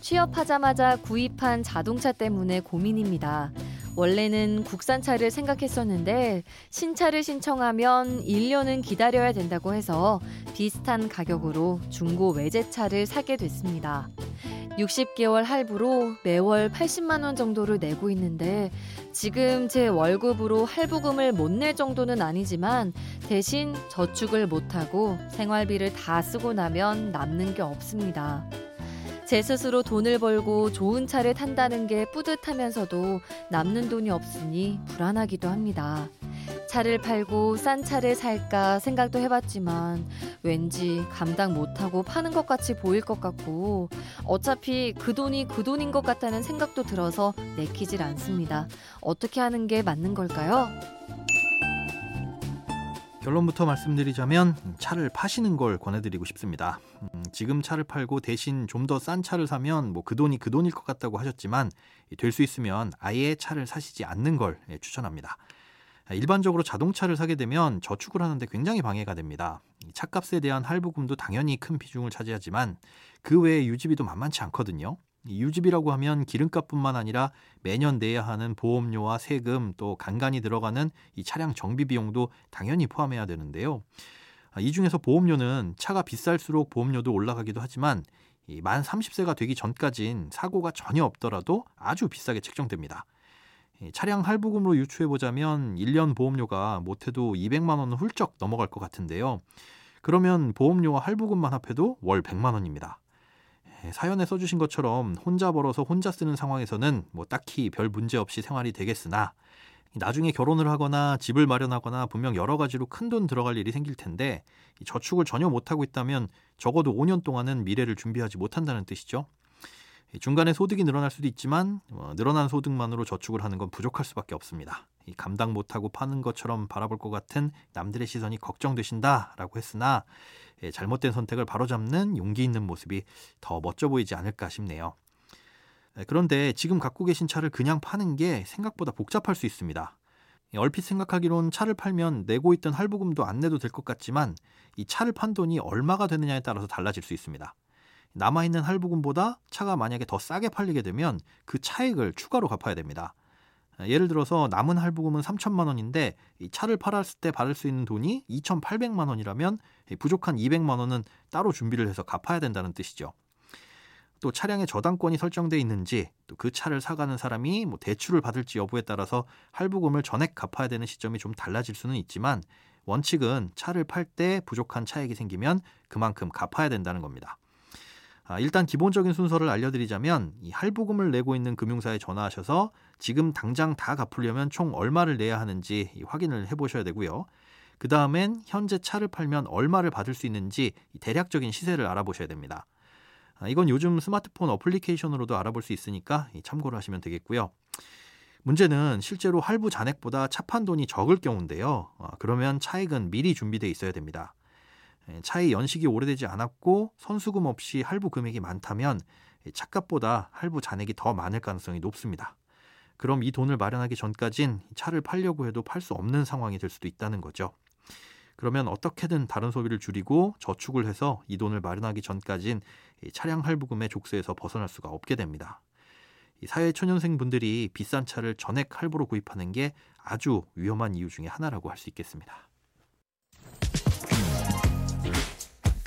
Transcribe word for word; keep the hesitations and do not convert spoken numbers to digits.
취업하자마자 구입한 자동차 때문에 고민입니다. 원래는 국산차를 생각했었는데 신차를 신청하면 일 년은 기다려야 된다고 해서 비슷한 가격으로 중고 외제차를 사게 됐습니다. 육십 개월 할부로 매월 팔십만 원 정도를 내고 있는데 지금 제 월급으로 할부금을 못 낼 정도는 아니지만 대신 저축을 못하고 생활비를 다 쓰고 나면 남는 게 없습니다. 제 스스로 돈을 벌고 좋은 차를 탄다는 게 뿌듯하면서도 남는 돈이 없으니 불안하기도 합니다. 차를 팔고 싼 차를 살까 생각도 해봤지만 왠지 감당 못하고 파는 것 같이 보일 것 같고 어차피 그 돈이 그 돈인 것 같다는 생각도 들어서 내키질 않습니다. 어떻게 하는 게 맞는 걸까요? 결론부터 말씀드리자면 차를 파시는 걸 권해드리고 싶습니다. 음, 지금 차를 팔고 대신 좀 더 싼 차를 사면 뭐 그 돈이 그 돈일 것 같다고 하셨지만 될 수 있으면 아예 차를 사시지 않는 걸 추천합니다. 일반적으로 자동차를 사게 되면 저축을 하는데 굉장히 방해가 됩니다. 차값에 대한 할부금도 당연히 큰 비중을 차지하지만 그 외에 유지비도 만만치 않거든요. 유지비라고 하면 기름값뿐만 아니라 매년 내야 하는 보험료와 세금, 또 간간이 들어가는 이 차량 정비 비용도 당연히 포함해야 되는데요. 이 중에서 보험료는 차가 비쌀수록 보험료도 올라가기도 하지만 만 서른 세가 되기 전까지는 사고가 전혀 없더라도 아주 비싸게 책정됩니다. 차량 할부금으로 유추해보자면 일 년 보험료가 못해도 이백만 원은 훌쩍 넘어갈 것 같은데요. 그러면 보험료와 할부금만 합해도 월 백만 원입니다. 사연에 써주신 것처럼 혼자 벌어서 혼자 쓰는 상황에서는 뭐 딱히 별 문제 없이 생활이 되겠으나 나중에 결혼을 하거나 집을 마련하거나 분명 여러 가지로 큰돈 들어갈 일이 생길 텐데 저축을 전혀 못하고 있다면 적어도 오 년 동안은 미래를 준비하지 못한다는 뜻이죠. 중간에 소득이 늘어날 수도 있지만 늘어난 소득만으로 저축을 하는 건 부족할 수밖에 없습니다. 감당 못하고 파는 것처럼 바라볼 것 같은 남들의 시선이 걱정되신다라고 했으나 잘못된 선택을 바로잡는 용기 있는 모습이 더 멋져 보이지 않을까 싶네요. 그런데 지금 갖고 계신 차를 그냥 파는 게 생각보다 복잡할 수 있습니다. 얼핏 생각하기론 차를 팔면 내고 있던 할부금도 안 내도 될 것 같지만 이 차를 판 돈이 얼마가 되느냐에 따라서 달라질 수 있습니다. 남아있는 할부금보다 차가 만약에 더 싸게 팔리게 되면 그 차액을 추가로 갚아야 됩니다. 예를 들어서 남은 할부금은 삼천만 원인데 이 차를 팔았을 때 받을 수 있는 돈이 이천팔백만 원이라면 부족한 이백만 원은 따로 준비를 해서 갚아야 된다는 뜻이죠. 또 차량의 저당권이 설정되어 있는지, 또 그 차를 사가는 사람이 뭐 대출을 받을지 여부에 따라서 할부금을 전액 갚아야 되는 시점이 좀 달라질 수는 있지만 원칙은 차를 팔 때 부족한 차액이 생기면 그만큼 갚아야 된다는 겁니다. 일단 기본적인 순서를 알려드리자면 이 할부금을 내고 있는 금융사에 전화하셔서 지금 당장 다 갚으려면 총 얼마를 내야 하는지 확인을 해보셔야 되고요. 그 다음엔 현재 차를 팔면 얼마를 받을 수 있는지 대략적인 시세를 알아보셔야 됩니다. 이건 요즘 스마트폰 어플리케이션으로도 알아볼 수 있으니까 참고를 하시면 되겠고요. 문제는 실제로 할부 잔액보다 차 판 돈이 적을 경우인데요. 그러면 차액은 미리 준비되어 있어야 됩니다. 차의 연식이 오래되지 않았고 선수금 없이 할부 금액이 많다면 차값보다 할부 잔액이 더 많을 가능성이 높습니다. 그럼 이 돈을 마련하기 전까진 차를 팔려고 해도 팔 수 없는 상황이 될 수도 있다는 거죠. 그러면 어떻게든 다른 소비를 줄이고 저축을 해서 이 돈을 마련하기 전까진 차량 할부금의 족쇄에서 벗어날 수가 없게 됩니다. 사회 초년생 분들이 비싼 차를 전액 할부로 구입하는 게 아주 위험한 이유 중에 하나라고 할 수 있겠습니다.